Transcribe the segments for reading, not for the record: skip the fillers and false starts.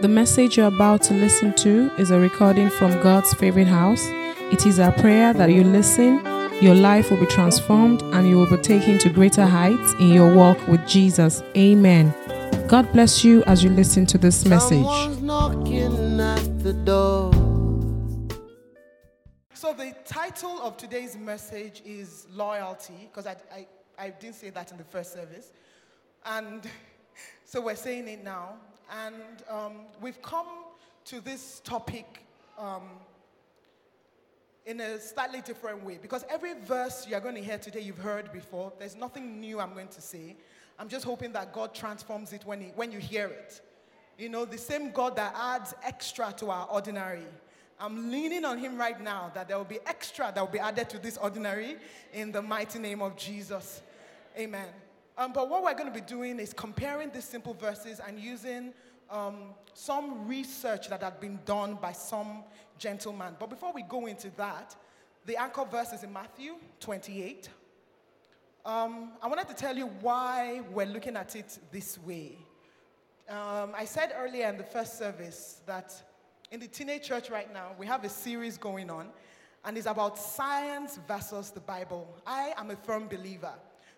The message you're about to listen to is a recording from God's favorite house. It is our prayer that you listen, your life will be transformed, and you will be taken to greater heights in your walk with Jesus. Amen. God bless you as you listen to this message. Someone's knocking at the door. So the title of today's message is Loyalty, because I didn't say that in the first service. And so we're saying it now. And we've come to this topic in a slightly different way, because every verse you're going to hear today you've heard before. There's nothing new I'm going to say. I'm just hoping that God transforms it when you hear it. You know, the same God that adds extra to our ordinary. I'm leaning on him right now that there will be extra that will be added to this ordinary in the mighty name of Jesus. Amen. But what we're going to be doing is comparing these simple verses and using some research that had been done by some gentleman. But before we go into that, the anchor verse is in Matthew 28. I wanted to tell you why we're looking at it this way. I said earlier in the first service that in the teenage church right now, we have a series going on, and it's about science versus the Bible. I am a firm believer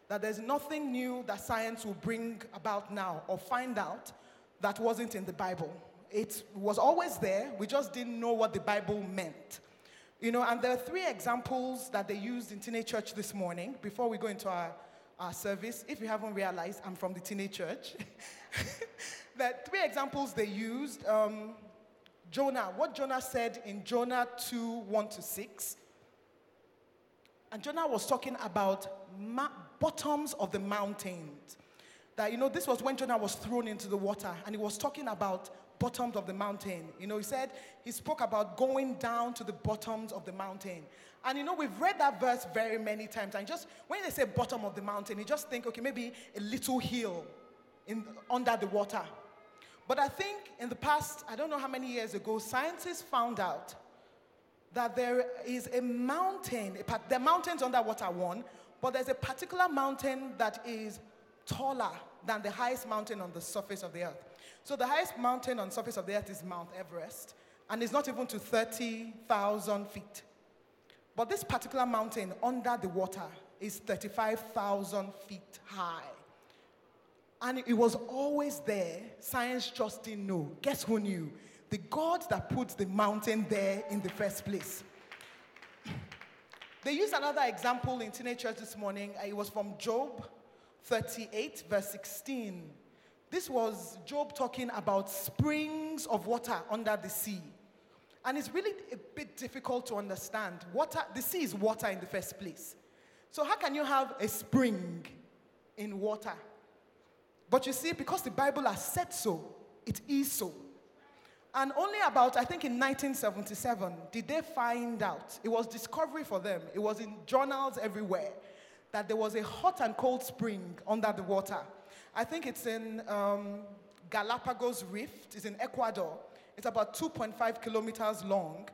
that there's nothing new that science will bring about now or find out that wasn't in the Bible. It was always there. We just didn't know what the Bible meant. You know, and there are three examples that they used in teenage church this morning. Before we go into our service, if you haven't realized, I'm from the teenage church. There are three examples they used. Jonah, what Jonah said in Jonah 2:1-6. And Jonah was talking about bottoms of the mountains. That, you know, this was when Jonah was thrown into the water, and he was talking about bottoms of the mountain. You know, he spoke about going down to the bottoms of the mountain. And, you know, we've read that verse very many times, and just when they say bottom of the mountain, you just think, okay, maybe a little hill under the water. But I think in the past, I don't know how many years ago, scientists found out that there is a mountain, there are mountains underwater, but there's a particular mountain that is taller than the highest mountain on the surface of the earth. So the highest mountain on the surface of the earth is Mount Everest, and it's not even to 30,000 feet. But this particular mountain under the water is 35,000 feet high. And it was always there. Science just didn't know. Guess who knew? The God that put the mountain there in the first place. They used another example in teenage church this morning. It was from Job 38, verse 16. This was Job talking about springs of water under the sea. And it's really a bit difficult to understand. The sea is water in the first place. So how can you have a spring in water? But you see, because the Bible has said so, it is so. And only about, I think in 1977, did they find out, it was discovery for them, it was in journals everywhere, that there was a hot and cold spring under the water. I think it's in Galapagos Rift, it's in Ecuador. It's about 2.5 kilometers long,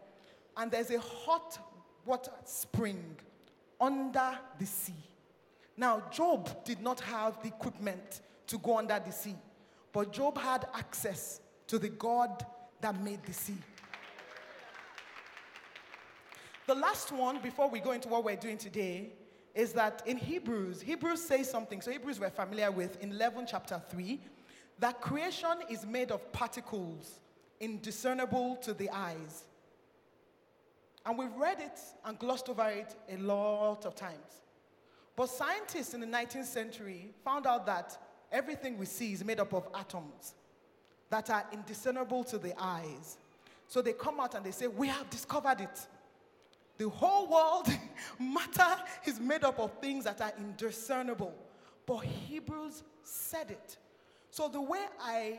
and there's a hot water spring under the sea. Now, Job did not have the equipment to go under the sea, but Job had access to the God that made the sea. The last one, before we go into what we're doing today, is that in Hebrews says something. So Hebrews we're familiar with in 11 chapter 3, that creation is made of particles indiscernible to the eyes. And we've read it and glossed over it a lot of times. But scientists in the 19th century found out that everything we see is made up of atoms that are indiscernible to the eyes. So they come out and they say, we have discovered it. The whole world, matter is made up of things that are indiscernible. But Hebrews said it. So the way I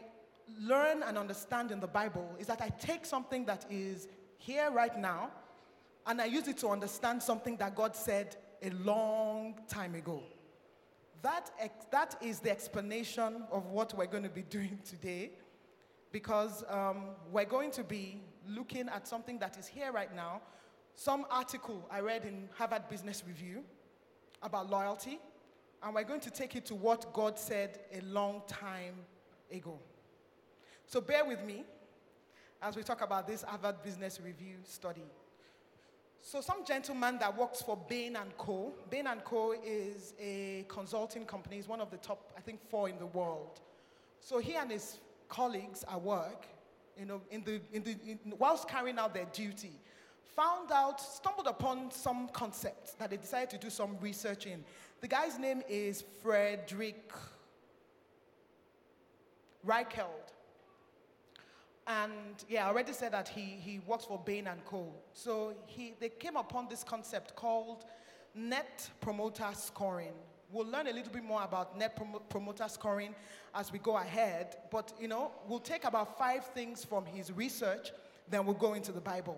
learn and understand in the Bible is that I take something that is here right now, and I use it to understand something that God said a long time ago. That is the explanation of what we're going to be doing today, because we're going to be looking at something that is here right now. Some article I read in Harvard Business Review about loyalty, and we're going to take it to what God said a long time ago. So bear with me as we talk about this Harvard Business Review study. So some gentleman that works for Bain & Co. Bain & Co. is a consulting company. It's one of the top, I think, 4 in the world. So he and his colleagues at work, you know, whilst carrying out their duty, stumbled upon some concepts that they decided to do some research in. The guy's name is Frederick Reichheld. And yeah, I already said that he works for Bain & Co. So they came upon this concept called Net Promoter Scoring. We'll learn a little bit more about Net Promoter Scoring as we go ahead. But, you know, we'll take about 5 things from his research, then we'll go into the Bible.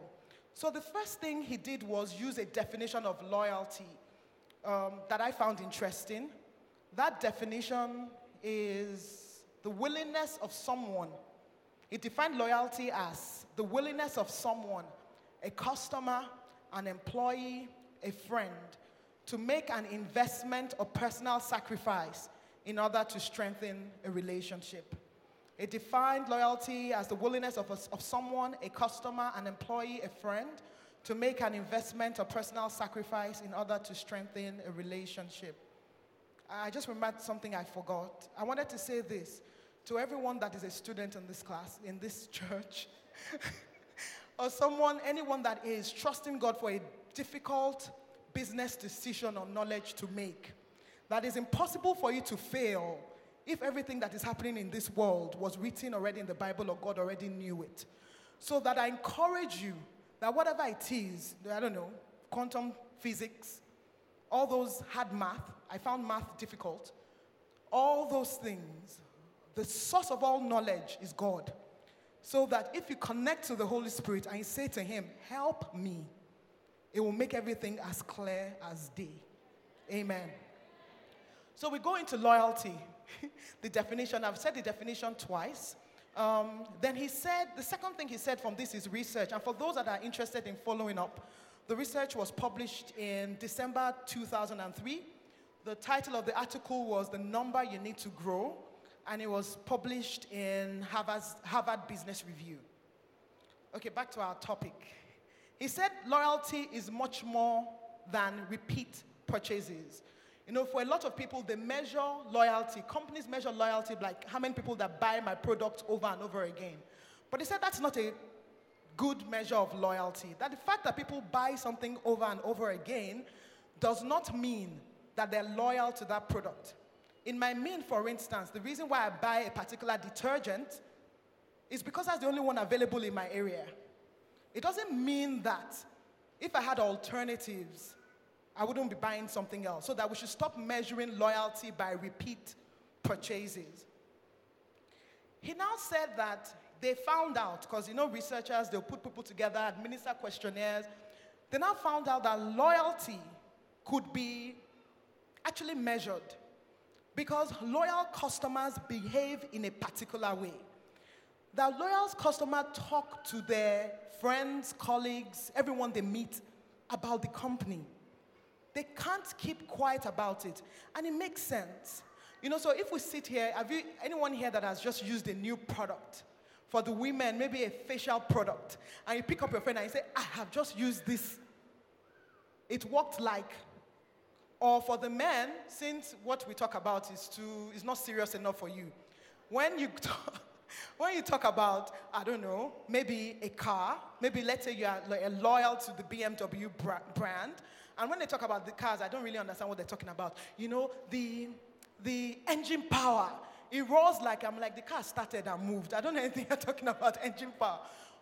So the first thing he did was use a definition of loyalty that I found interesting. That definition is the willingness of someone. It defined loyalty as the willingness of someone, a customer, an employee, a friend, to make an investment or personal sacrifice in order to strengthen a relationship. It defined loyalty as the willingness of someone, a customer, an employee, a friend, to make an investment or personal sacrifice in order to strengthen a relationship. I just remembered something I forgot. I wanted to say this. To everyone that is a student in this class, in this church, or anyone that is trusting God for a difficult business decision or knowledge to make, that is impossible for you to fail if everything that is happening in this world was written already in the Bible or God already knew it. So that I encourage you that whatever it is, I don't know, quantum physics, all those hard math, I found math difficult, all those things, the source of all knowledge is God. So that if you connect to the Holy Spirit and you say to him, help me, it will make everything as clear as day. Amen. So we go into loyalty. The definition, I've said the definition twice. Then he said, the second thing he said from this is research. And for those that are interested in following up, the research was published in December 2003. The title of the article was The Number You Need to Grow. And it was published in Harvard Business Review. Okay, back to our topic. He said loyalty is much more than repeat purchases. You know, for a lot of people, they measure loyalty. Companies measure loyalty like how many people that buy my product over and over again. But he said that's not a good measure of loyalty. That the fact that people buy something over and over again does not mean that they're loyal to that product. It might mean, for instance, the reason why I buy a particular detergent is because that's the only one available in my area. It doesn't mean that if I had alternatives, I wouldn't be buying something else. So that we should stop measuring loyalty by repeat purchases. He now said that they found out, because you know researchers, they'll put people together, administer questionnaires. They now found out that loyalty could be actually measured. Because loyal customers behave in a particular way. That loyal customers talk to their friends, colleagues, everyone they meet about the company. They can't keep quiet about it. And it makes sense. You know, so if we sit here, anyone here that has just used a new product for the women, maybe a facial product, and you pick up your friend and you say, I have just used this. It worked like... Or for the men, since what we talk about is not serious enough for you. When you talk about, I don't know, maybe a car, maybe let's say you are loyal to the BMW brand, and when they talk about the cars, I don't really understand what they're talking about. You know, the engine power, it roars like, I'm like, the car started and moved. I don't know anything you're talking about engine power.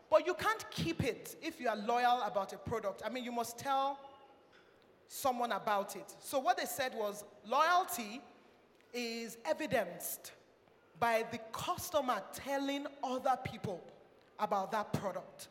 But you can't keep it if you are loyal about a product. I mean, you must tell someone about it. So what they said was loyalty is evidenced by the customer telling other people about that product.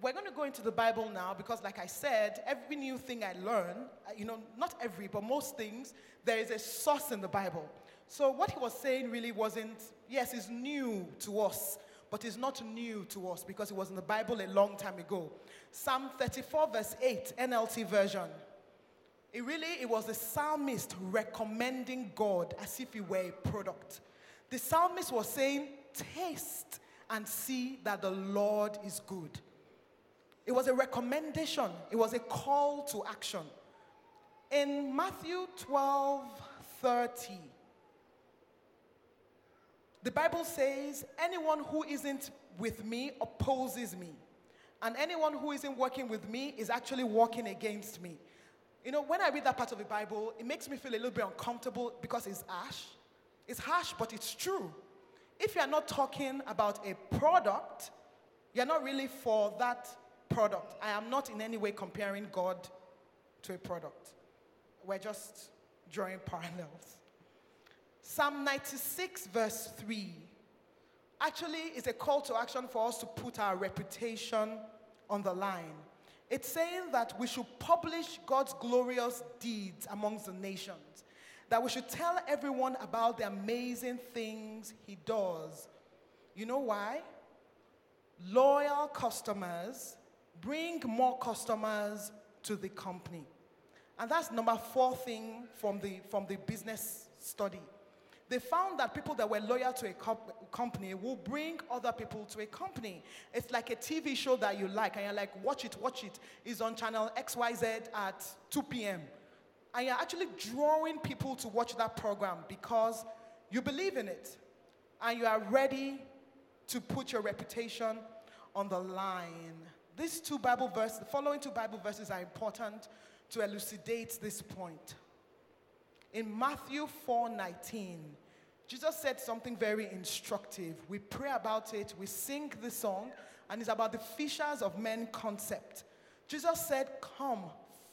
We're going to go into the Bible now because, like I said, every new thing I learn, you know, not every, but most things, there is a source in the Bible. So what he was saying really wasn't, yes, it's new to us, but it's not new to us because it was in the Bible a long time ago. Psalm 34 verse 8, NLT version. It was the psalmist recommending God as if he were a product. The psalmist was saying, taste and see that the Lord is good. It was a recommendation. It was a call to action. In Matthew 12:30, the Bible says, anyone who isn't with me opposes me. And anyone who isn't working with me is actually working against me. You know, when I read that part of the Bible, it makes me feel a little bit uncomfortable because it's harsh. It's harsh, but it's true. If you're not talking about a product, you're not really for that product. I am not in any way comparing God to a product. We're just drawing parallels. Psalm 96, verse 3, actually is a call to action for us to put our reputation on the line. It's saying that we should publish God's glorious deeds amongst the nations, that we should tell everyone about the amazing things he does. You know why? Loyal customers bring more customers to the company. And that's number 4 thing from the business study. They found that people that were loyal to a company will bring other people to a company. It's like a TV show that you like, and you're like, watch it. It's on channel XYZ at 2 p.m. And you're actually drawing people to watch that program because you believe in it, and you are ready to put your reputation on the line. These two Bible verses, the following two Bible verses are important to elucidate this point. In Matthew 4:19, Jesus said something very instructive. We pray about it, we sing this song, and it's about the fishers of men concept. Jesus said, come,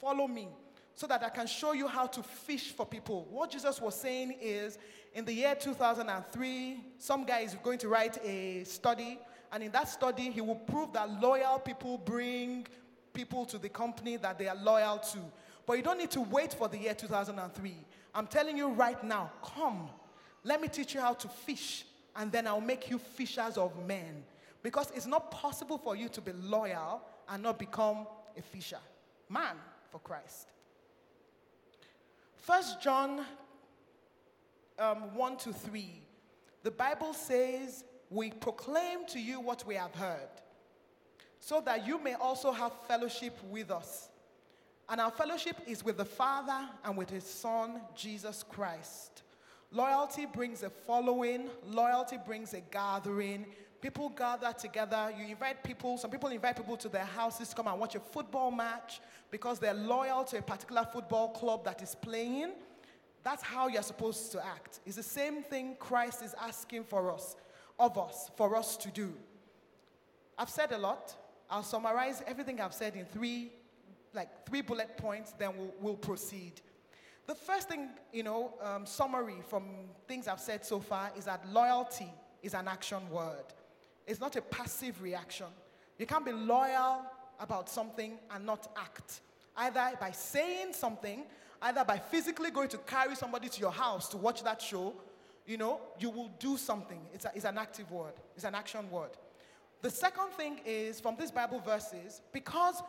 follow me, so that I can show you how to fish for people. What Jesus was saying is, in the year 2003, some guy is going to write a study, and in that study, he will prove that loyal people bring people to the company that they are loyal to. But you don't need to wait for the year 2003. I'm telling you right now, come, let me teach you how to fish, and then I'll make you fishers of men. Because it's not possible for you to be loyal and not become a fisher. Man for Christ. 1 John 1-3, the Bible says, we proclaim to you what we have heard, so that you may also have fellowship with us. And our fellowship is with the Father and with his Son, Jesus Christ. Loyalty brings a following. Loyalty brings a gathering. People gather together. You invite people. Some people invite people to their houses to come and watch a football match because they're loyal to a particular football club that is playing. That's how you're supposed to act. It's the same thing Christ is asking for us to do. I've said a lot. I'll summarize everything I've said in three bullet points, then we'll proceed. The first thing, summary from things I've said so far is that loyalty is an action word. It's not a passive reaction. You can't be loyal about something and not act, either by saying something, either by physically going to carry somebody to your house to watch that show. You know, you will do something. It's an active word. It's an action word. The second thing is, from these Bible verses, because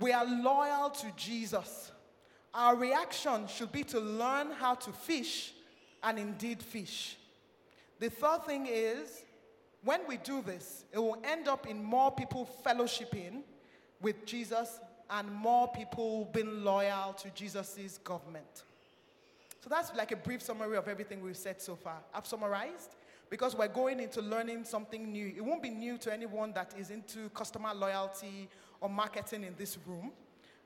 we are loyal to Jesus, our reaction should be to learn how to fish and indeed fish. The third thing is, when we do this, it will end up in more people fellowshipping with Jesus and more people being loyal to Jesus' government. So that's like a brief summary of everything we've said so far. I've summarized because we're going into learning something new. It won't be new to anyone that is into customer loyalty or marketing in this room,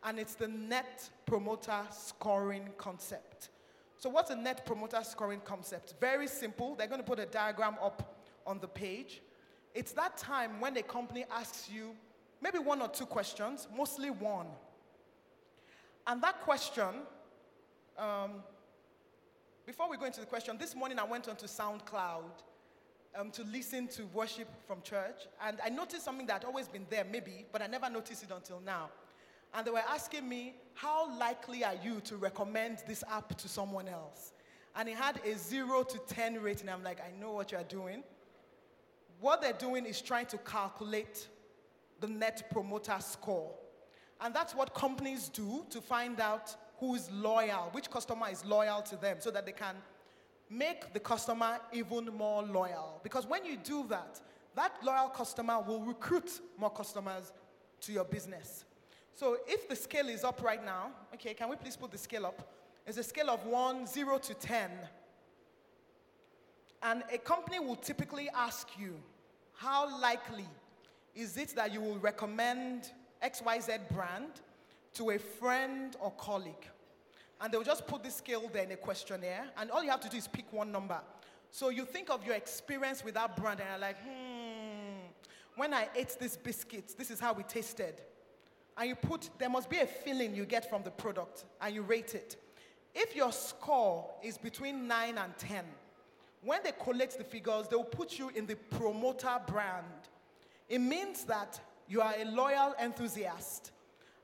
and it's the Net Promoter Scoring concept. So what's a Net Promoter Scoring concept? Very simple. They're going to put a diagram up on the page. It's that time when a company asks you maybe one or two questions, mostly one. And that question, before we go into the question, this morning I went onto SoundCloud to listen to worship from church, and I noticed something that had always been there, maybe, but I never noticed it until now. And they were asking me, how likely are you to recommend this app to someone else? And it had a 0 to 10 rating. I'm like, I know what you're doing. What they're doing is trying to calculate the Net Promoter Score. And that's what companies do to find out who is loyal, which customer is loyal to them, so that they can make the customer even more loyal. Because when you do that, that loyal customer will recruit more customers to your business. So if the scale is up right now, okay, can we please put the scale up? It's a scale of 1, 0 to 10. And a company will typically ask you, how likely is it that you will recommend XYZ brand to a friend or colleague? And they'll just put this scale there in a questionnaire, and all you have to do is pick one number. So you think of your experience with that brand, and you're like, when I ate this biscuit, this is how it tasted. And you put, there must be a feeling you get from the product, and you rate it. If your score is between 9 and 10, when they collect the figures, they'll put you in the promoter brand. It means that you are a loyal enthusiast,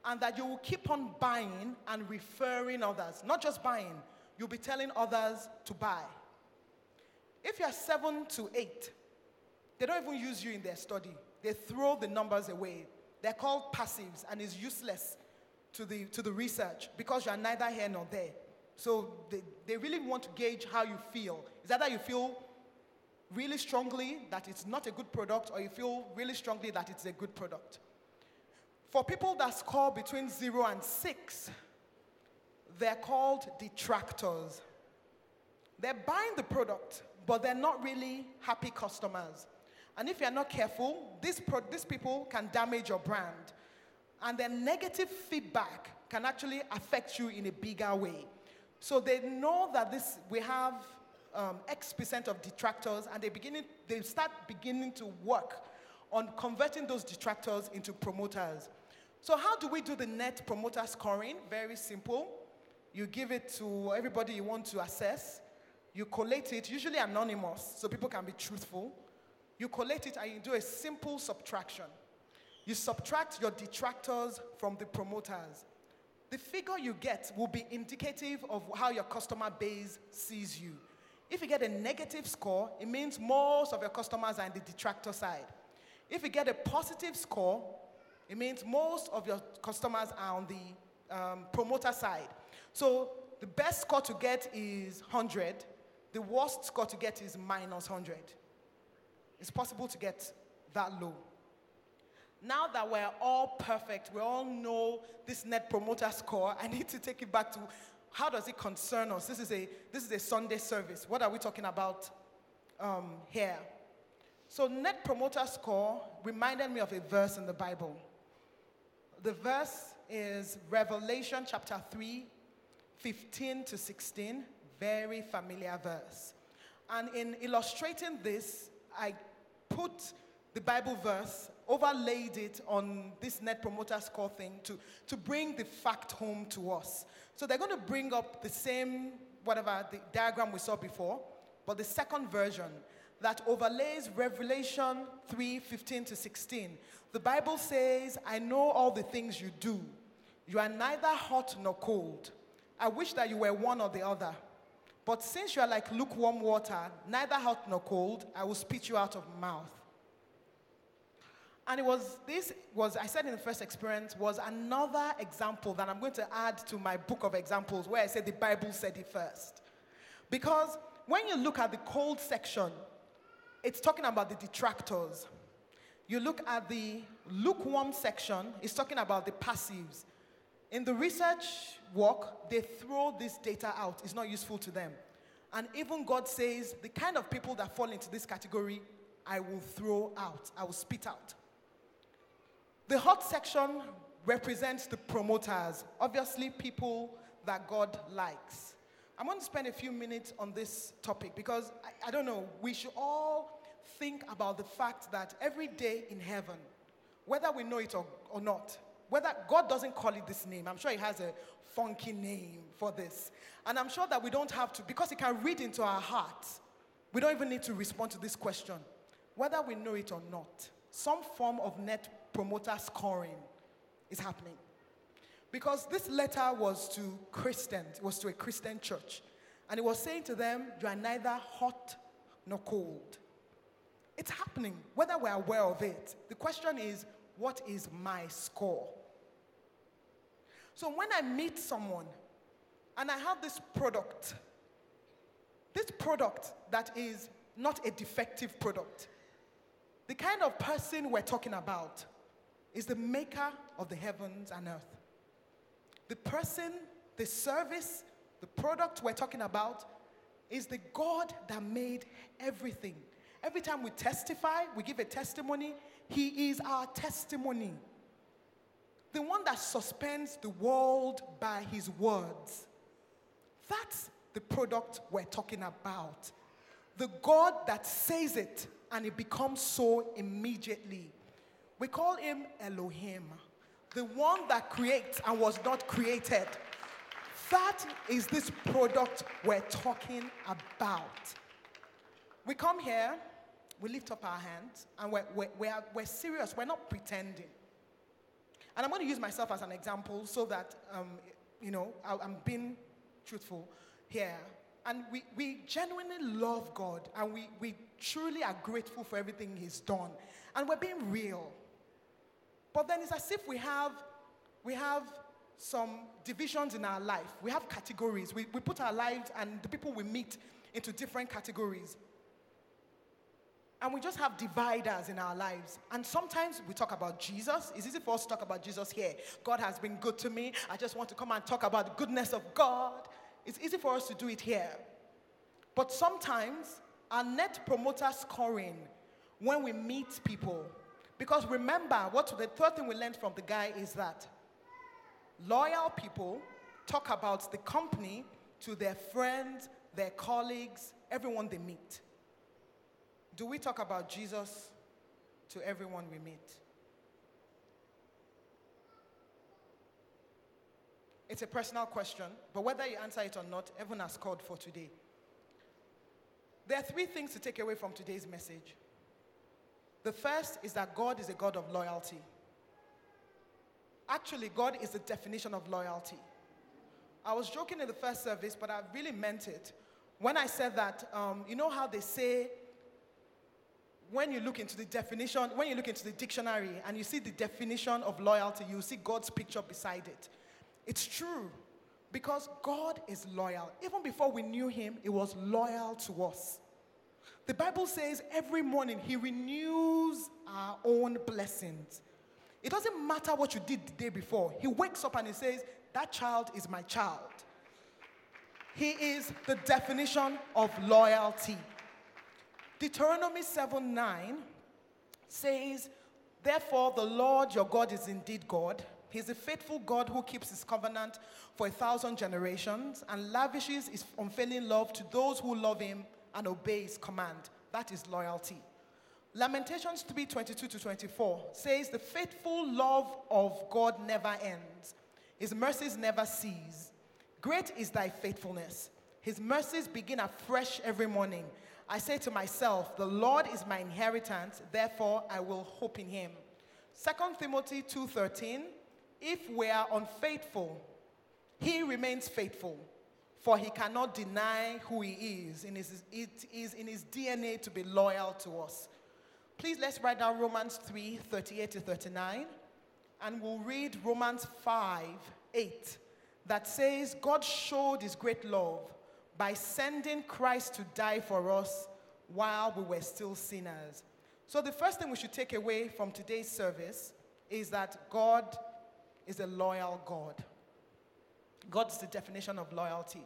and that you will keep on buying and referring others. Not just buying, you'll be telling others to buy. If you're 7 to 8, they don't even use you in their study. They throw the numbers away. They're called passives, and it's useless to the research because you're neither here nor there. So they really want to gauge how you feel. It's either you feel really strongly that it's not a good product, or you feel really strongly that it's a good product. For people that score between 0 and 6, they're called detractors. They're buying the product, but they're not really happy customers. And if you're not careful, these people can damage your brand. And their negative feedback can actually affect you in a bigger way. So they know that we have X% of detractors, and they start beginning to work on converting those detractors into promoters. So how do we do the net promoter scoring? Very simple. You give it to everybody you want to assess. You collate it, usually anonymous, so people can be truthful. You collate it and you do a simple subtraction. You subtract your detractors from the promoters. The figure you get will be indicative of how your customer base sees you. If you get a negative score, it means most of your customers are on the detractor side. If you get a positive score, it means most of your customers are on the promoter side. So the best score to get is 100. The worst score to get is -100. It's possible to get that low. Now that we're all perfect, we all know this net promoter score, I need to take it back to how does it concern us? This is a Sunday service. What are we talking about here? So net promoter score reminded me of a verse in the Bible. The verse is Revelation chapter 3, 15 to 16, very familiar verse. And in illustrating this, I put the Bible verse, overlaid it on this net promoter score thing to bring the fact home to us. So they're going to bring up the same, whatever, the diagram we saw before, but the second version that overlays Revelation 3, 15 to 16. The Bible says, I know all the things you do. You are neither hot nor cold. I wish that you were one or the other. But since you are like lukewarm water, neither hot nor cold, I will spit you out of my mouth. And I said in the first experience, was another example that I'm going to add to my book of examples where I said the Bible said it first. Because when you look at the cold section, it's talking about the detractors. You look at the lukewarm section, it's talking about the passives. In the research work, they throw this data out. It's not useful to them. And even God says, the kind of people that fall into this category, I will throw out, I will spit out. The hot section represents the promoters, obviously people that God likes. I'm going to spend a few minutes on this topic because, I don't know, we should all think about the fact that every day in heaven, whether we know it or not, whether God doesn't call it this name, I'm sure he has a funky name for this. And I'm sure that we don't have to, because he can read into our hearts, we don't even need to respond to this question. Whether we know it or not, some form of net promoter scoring is happening. Because this letter was to Christians, it was to a Christian church. And it was saying to them, you are neither hot nor cold. It's happening, whether we're aware of it. The question is, what is my score? So when I meet someone and I have this product this product that is not a defective product, the kind of person we're talking about is the maker of the heavens and earth. The person, the service, the product we're talking about is the God that made everything. Every time we testify, we give a testimony, he is our testimony. The one that suspends the world by his words. That's the product we're talking about. The God that says it and it becomes so immediately. We call him Elohim, the one that creates and was not created. That is this product we're talking about. We come here, we lift up our hands, and we're serious. We're not pretending. And I'm going to use myself as an example so that, you know, I'm being truthful here. And we genuinely love God, and we truly are grateful for everything he's done. And we're being real. But then it's as if we have some divisions in our life. We have categories. We put our lives and the people we meet into different categories. And we just have dividers in our lives. And sometimes we talk about Jesus. It's easy for us to talk about Jesus here. God has been good to me. I just want to come and talk about the goodness of God. It's easy for us to do it here. But sometimes our Net Promoter Scoring when we meet people. Because remember, the third thing we learned from the guy is that loyal people talk about the company to their friends, their colleagues, everyone they meet. Do we talk about Jesus to everyone we meet? It's a personal question, but whether you answer it or not, everyone has called for today. There are three things to take away from today's message. The first is that God is a God of loyalty. Actually, God is the definition of loyalty. I was joking in the first service, but I really meant it. When I said that, you know how they say, when you look into the definition, when you look into the dictionary and you see the definition of loyalty, you see God's picture beside it. It's true, because God is loyal. Even before we knew him, he was loyal to us. The Bible says every morning he renews our own blessings. It doesn't matter what you did the day before. He wakes up and he says, that child is my child. He is the definition of loyalty. Deuteronomy 7:9 says, therefore the Lord your God is indeed God. He is a faithful God who keeps his covenant for 1,000 generations and lavishes his unfailing love to those who love him and obey his command. That is loyalty. Lamentations 3:22-24 says, the faithful love of God never ends. His mercies never cease. Great is thy faithfulness. His mercies begin afresh every morning. I say to myself, the Lord is my inheritance, therefore I will hope in him. 2 Timothy 2:13, if we are unfaithful, he remains faithful, for he cannot deny who he is. It is in his DNA to be loyal to us. Please let's write down Romans 3:38-39, and we'll read Romans 5:8 that says, God showed his great love by sending Christ to die for us while we were still sinners. So the first thing we should take away from today's service is that God is a loyal God. God is the definition of loyalty.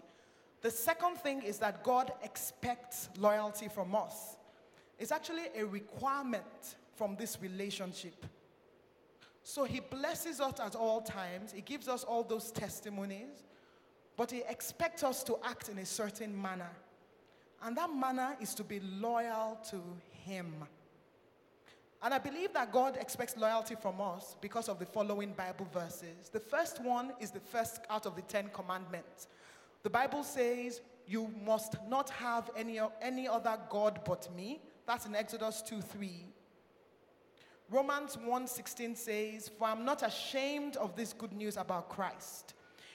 The second thing is that God expects loyalty from us. It's actually a requirement from this relationship. So he blesses us at all times. He gives us all those testimonies. But he expects us to act in a certain manner. And that manner is to be loyal to him. And I believe that God expects loyalty from us because of the following Bible verses. The first one is the first out of the 10 commandments. The Bible says, you must not have any other God but me. That's in Exodus 2:3. Romans 1:16 says, for I'm not ashamed of this good news about Christ.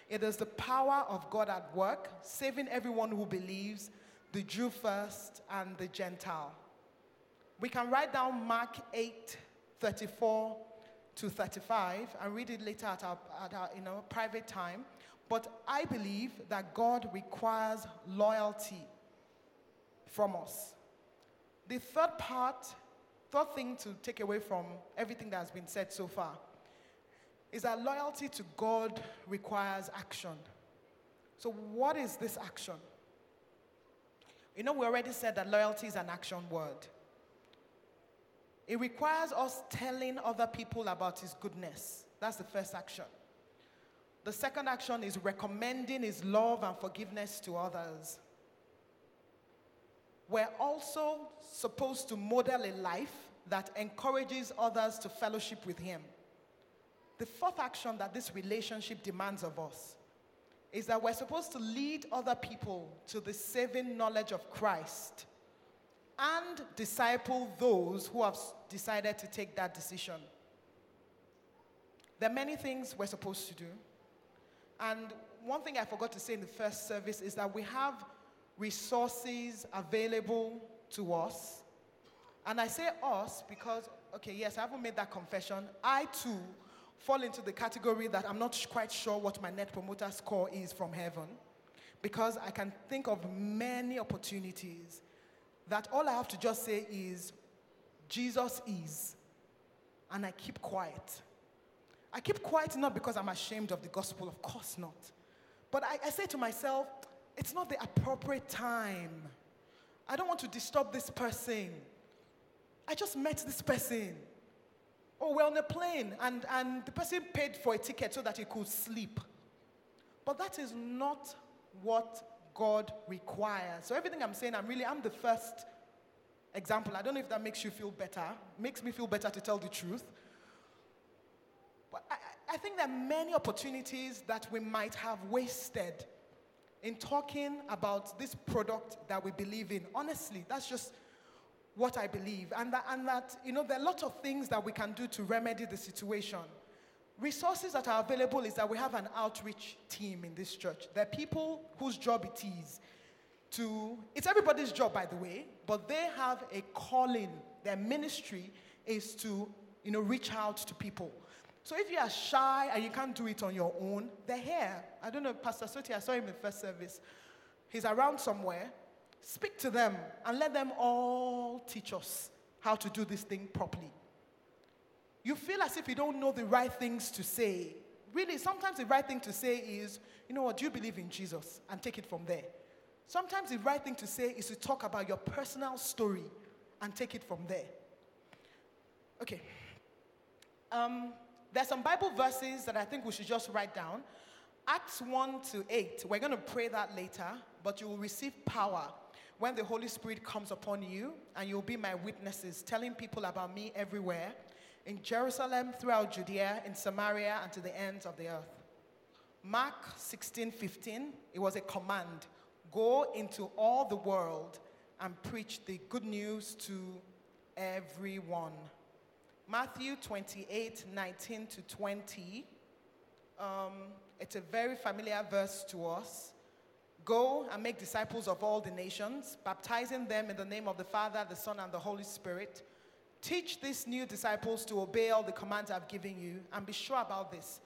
It is the power of God at work, saving everyone who believes, the Jew first and the Gentile. We can write down Mark 8:34-35 and read it later at our private time. But I believe that God requires loyalty from us. The third thing to take away from everything that has been said so far is that loyalty to God requires action. So what is this action? You know, we already said that loyalty is an action word. It requires us telling other people about his goodness. That's the first action. The second action is recommending his love and forgiveness to others. We're also supposed to model a life that encourages others to fellowship with him. The fourth action that this relationship demands of us is that we're supposed to lead other people to the saving knowledge of Christ and disciple those who have decided to take that decision. There are many things we're supposed to do. And one thing I forgot to say in the first service is that we have resources available to us. And I say us because, okay, yes, I haven't made that confession. I too fall into the category that I'm not quite sure what my net promoter score is from heaven, because I can think of many opportunities that all I have to just say is, Jesus is, and I keep quiet. I keep quiet not because I'm ashamed of the gospel, of course not, but I say to myself, it's not the appropriate time. I don't want to disturb this person. I just met this person. Oh, we're on a plane, and the person paid for a ticket so that he could sleep. But that is not what God requires. So everything I'm saying, I'm the first example. I don't know if that makes you feel better. Makes me feel better to tell the truth. But I think there are many opportunities that we might have wasted in talking about this product that we believe in. Honestly, that's just what I believe, and that you know, there are a lot of things that we can do to remedy the situation. Resources that are available is that we have an outreach team in this church. There are people whose job it is to, it's everybody's job, by the way, but they have a calling. Their ministry is to, you know, reach out to people. So if you are shy and you can't do it on your own, they're here. I don't know, Pastor Soti, I saw him in the first service. He's around somewhere. Speak to them and let them all teach us how to do this thing properly. You feel as if you don't know the right things to say. Really, sometimes the right thing to say is, you know what, do you believe in Jesus? And take it from there. Sometimes the right thing to say is to talk about your personal story and take it from there. Okay. There's some Bible verses that I think we should just write down. Acts 1-8. We're going to pray that later, but you will receive power when the Holy Spirit comes upon you, and you'll be my witnesses, telling people about me everywhere, in Jerusalem, throughout Judea, in Samaria, and to the ends of the earth. Mark 16:15, it was a command. Go into all the world and preach the good news to everyone. Matthew 28:19-20. It's a very familiar verse to us. Go and make disciples of all the nations, baptizing them in the name of the Father, the Son, and the Holy Spirit. Teach these new disciples to obey all the commands I've given you, and be sure about this.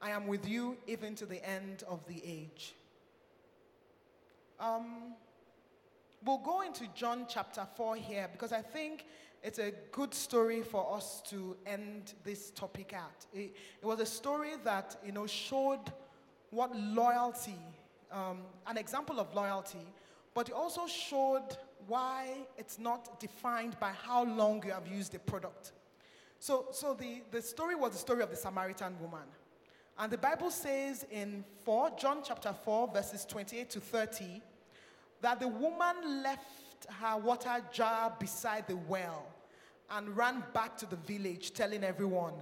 I am with you even to the end of the age. We'll go into John chapter 4 here, because I think it's a good story for us to end this topic at. It was a story that, you know, showed what loyalty, an example of loyalty, but it also showed why it's not defined by how long you have used a product. So the story was the story of the Samaritan woman. And the Bible says in John chapter 4, verses 28-30, that the woman left her water jar beside the well and ran back to the village, telling everyone,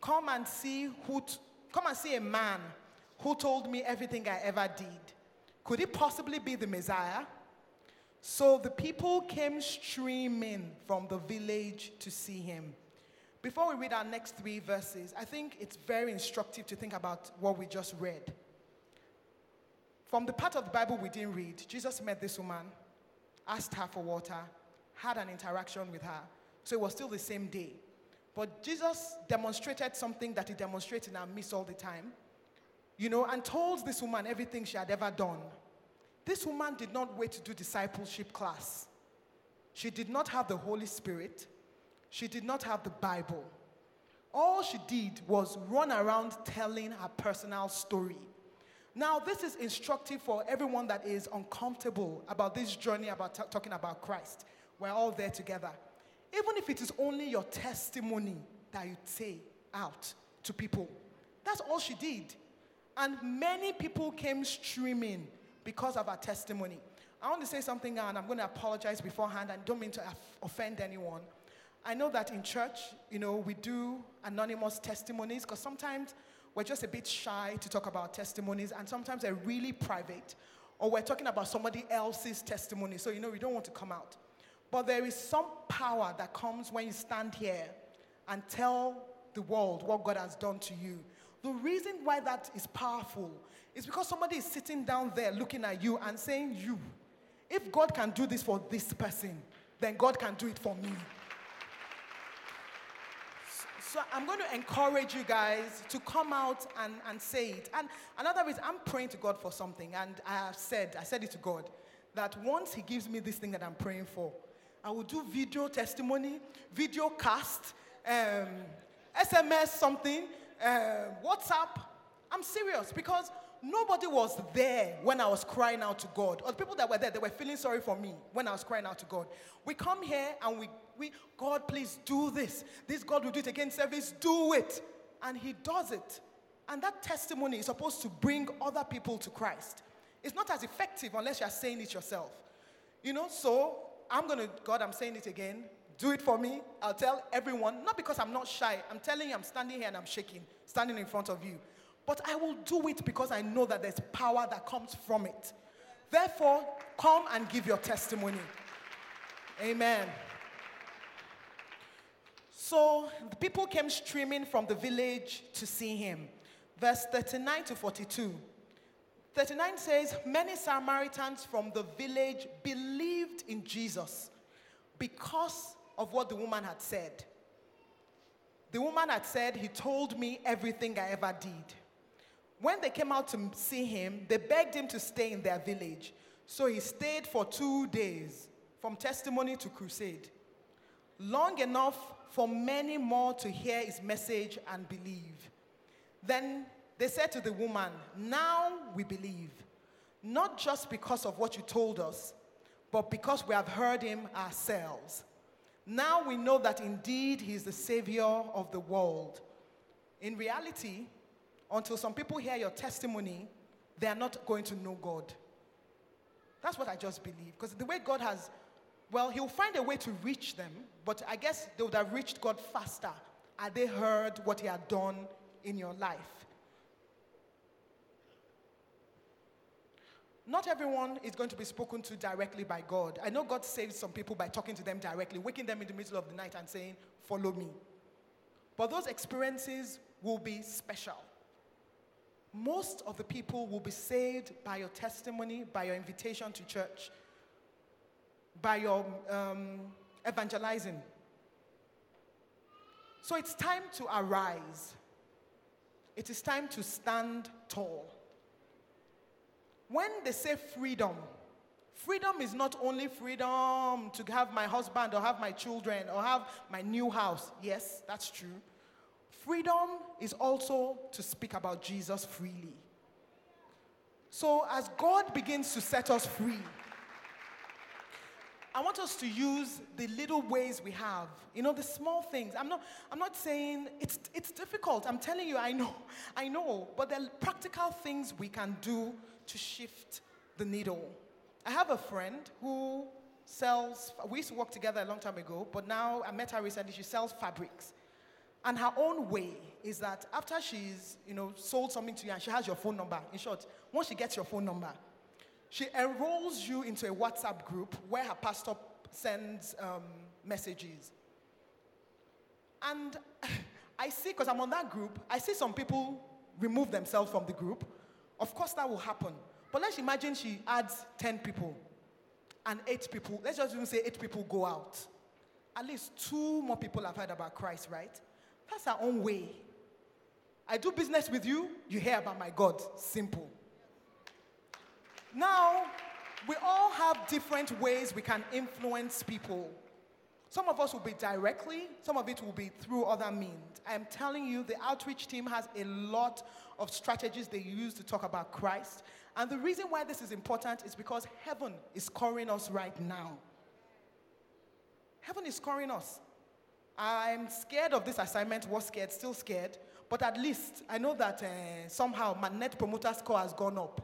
Come and see a man who told me everything I ever did. Could he possibly be the Messiah? So the people came streaming from the village to see him. Before we read our next three verses, I think it's very instructive to think about what we just read. From the part of the Bible we didn't read, Jesus met this woman, asked her for water, had an interaction with her. So it was still the same day. But Jesus demonstrated something that he demonstrated in our midst all the time. You know, and told this woman everything she had ever done. This woman did not wait to do discipleship class. She did not have the Holy Spirit. She did not have the Bible. All she did was run around telling her personal story. Now, this is instructive for everyone that is uncomfortable about this journey, about talking about Christ. We're all there together. Even if it is only your testimony that you say out to people, that's all she did. And many people came streaming because of her testimony. I want to say something now, and I'm going to apologize beforehand. I don't mean to offend anyone. I know that in church, you know, we do anonymous testimonies because sometimes we're just a bit shy to talk about testimonies, and sometimes they're really private, or we're talking about somebody else's testimony, so, you know, we don't want to come out. But there is some power that comes when you stand here and tell the world what God has done to you. The reason why that is powerful is because somebody is sitting down there looking at you and saying, you, if God can do this for this person, then God can do it for me. So I'm going to encourage you guys to come out and say it. And another reason, I'm praying to God for something. And I have said, I said it to God, that once he gives me this thing that I'm praying for, I will do video testimony, video cast, SMS something, WhatsApp. I'm serious because nobody was there when I was crying out to God. Or the people that were there, they were feeling sorry for me when I was crying out to God. We come here and we God, please do this. This God will do it again, service, do it. And he does it. And that testimony is supposed to bring other people to Christ. It's not as effective unless you're saying it yourself. You know, so I'm going to, God, I'm saying it again. Do it for me. I'll tell everyone. Not because I'm not shy. I'm telling you, I'm standing here and I'm shaking, standing in front of you. But I will do it because I know that there's power that comes from it. Therefore, come and give your testimony. Amen. So the people came streaming from the village to see him. Verse 39 to 42. 39 says, many Samaritans from the village believed in Jesus because of what the woman had said. The woman had said, he told me everything I ever did. When they came out to see him, they begged him to stay in their village. So he stayed for 2 days, from testimony to crusade, long enough for many more to hear his message and believe. Then they said to the woman, now we believe, not just because of what you told us, but because we have heard him ourselves. Now we know that indeed he is the Savior of the world. In reality, until some people hear your testimony, they are not going to know God. That's what I just believe. Because the way God has, well, he'll find a way to reach them, but I guess they would have reached God faster had they heard what he had done in your life. Not everyone is going to be spoken to directly by God. I know God saves some people by talking to them directly, waking them in the middle of the night and saying, follow me. But those experiences will be special. Most of the people will be saved by your testimony, by your invitation to church, by your evangelizing. So it's time to arise. It is time to stand tall. When they say freedom, freedom is not only freedom to have my husband or have my children or have my new house. Yes, that's true. Freedom is also to speak about Jesus freely. So as God begins to set us free, I want us to use the little ways we have, you know, the small things. I'm not saying it's difficult. I'm telling you, I know, but there are practical things we can do to shift the needle. I have a friend who sells, we used to work together a long time ago, but now I met her recently, she sells fabrics. And her own way is that after she's, you know, sold something to you and she has your phone number, in short, once she gets your phone number, she enrolls you into a WhatsApp group where her pastor sends messages. And I see, because I'm on that group, I see some people remove themselves from the group. Of course, that will happen. But let's imagine she adds 10 people and 8 people. Let's just even say 8 people go out. At least 2 more people have heard about Christ, right? That's our own way. I do business with you, you hear about my God. Simple. Now, We all have different ways we can influence people. Some of us will be directly, some of it will be through other means. I am telling you, the outreach team has a lot of strategies they use to talk about Christ. And the reason why this is important is because heaven is scoring us right now. Heaven is scoring us. I'm scared of this assignment, was scared, still scared, but at least I know that somehow my Net Promoter Score has gone up.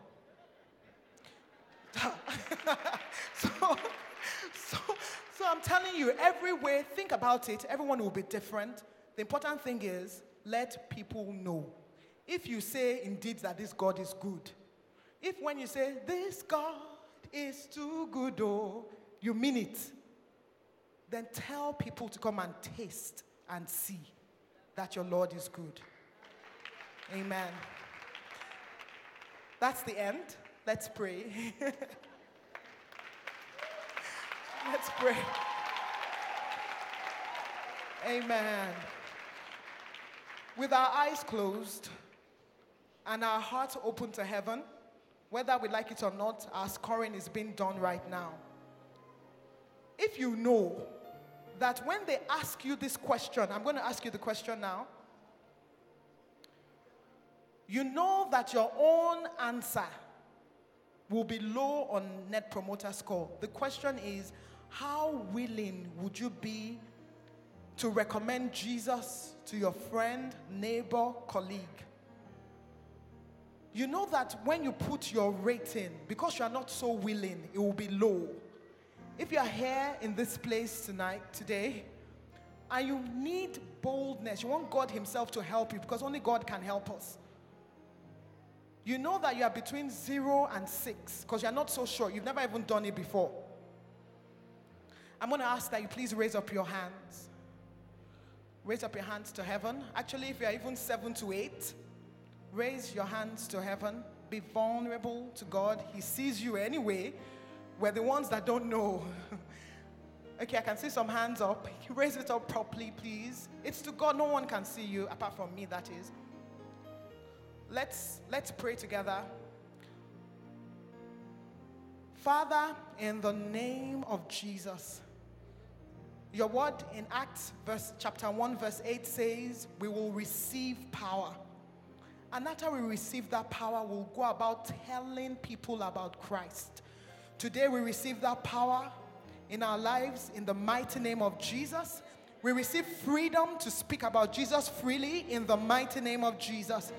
So I'm telling you, every way, think about it, everyone will be different. The important thing is, let people know. If you say, indeed, that this God is good, if when you say, this God is too good, oh, you mean it, then tell people to come and taste and see that your Lord is good. Amen. That's the end. Let's pray. Let's pray. Amen. With our eyes closed and our hearts open to heaven, whether we like it or not, our scoring is being done right now. If you know that when they ask you this question, I'm going to ask you the question now, you know that your own answer will be low on Net Promoter Score. The question is, how willing would you be to recommend Jesus to your friend, neighbor, colleague? You know that when you put your rating, because you are not so willing, it will be low. If you are here in this place today, and you need boldness, you want God himself to help you, because only God can help us. You know that you are between 0 and 6 because you're not so sure. You've never even done it before. I'm going to ask that you please raise up your hands. Raise up your hands to heaven. Actually, if you're even 7 to 8, raise your hands to heaven. Be vulnerable to God. He sees you anyway. We're the ones that don't know. Okay, I can see some hands up. Raise it up properly, please. It's to God. No one can see you apart from me, that is. Let's pray together. Father, in the name of Jesus, your word in Acts chapter 1, verse 8 says, we will receive power. And after we receive that power, we'll go about telling people about Christ. Today we receive that power in our lives in the mighty name of Jesus. We receive freedom to speak about Jesus freely in the mighty name of Jesus.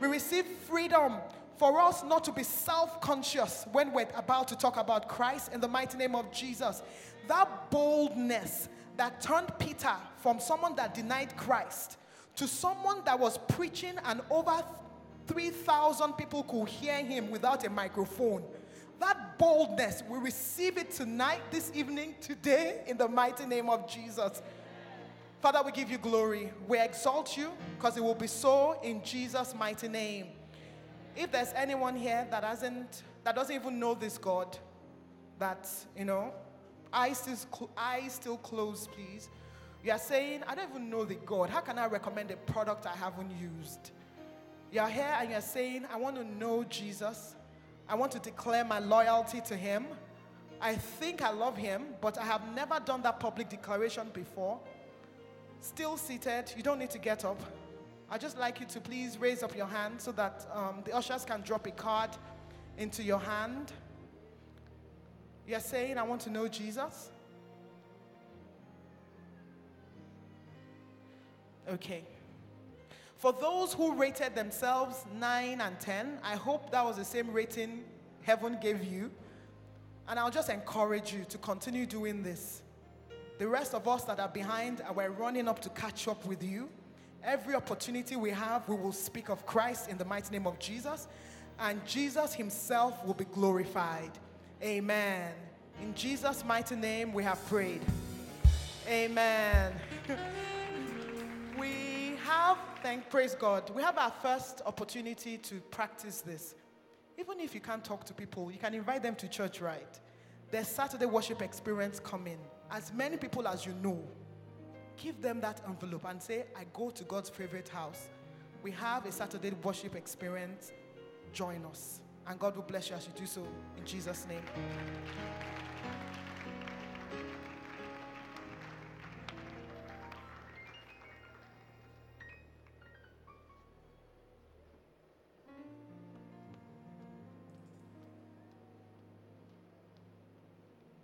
We receive freedom for us not to be self-conscious when we're about to talk about Christ in the mighty name of Jesus. That boldness that turned Peter from someone that denied Christ to someone that was preaching and over 3,000 people could hear him without a microphone. That boldness, we receive it tonight, this evening, today, in the mighty name of Jesus. Father, we give you glory. We exalt you because it will be so in Jesus' mighty name. If there's anyone here that doesn't even know this God, that, you know, eyes still closed, please. You are saying, I don't even know the God. How can I recommend a product I haven't used? You are here and you are saying, I want to know Jesus. I want to declare my loyalty to him. I think I love him, but I have never done that public declaration before. Still seated, you don't need to get up. I'd just like you to please raise up your hand so that the ushers can drop a card into your hand. You're saying, I want to know Jesus? Okay. For those who rated themselves 9 and 10, I hope that was the same rating heaven gave you. And I'll just encourage you to continue doing this. The rest of us that are behind, we're running up to catch up with you. Every opportunity we have, we will speak of Christ in the mighty name of Jesus. And Jesus himself will be glorified. Amen. In Jesus' mighty name, we have prayed. Amen. Praise God, we have our first opportunity to practice this. Even if you can't talk to people, you can invite them to church, right? There's Saturday worship experience coming. As many people as you know, give them that envelope and say, I go to God's favorite house. We have a Saturday worship experience. Join us. And God will bless you as you do so, in Jesus' name.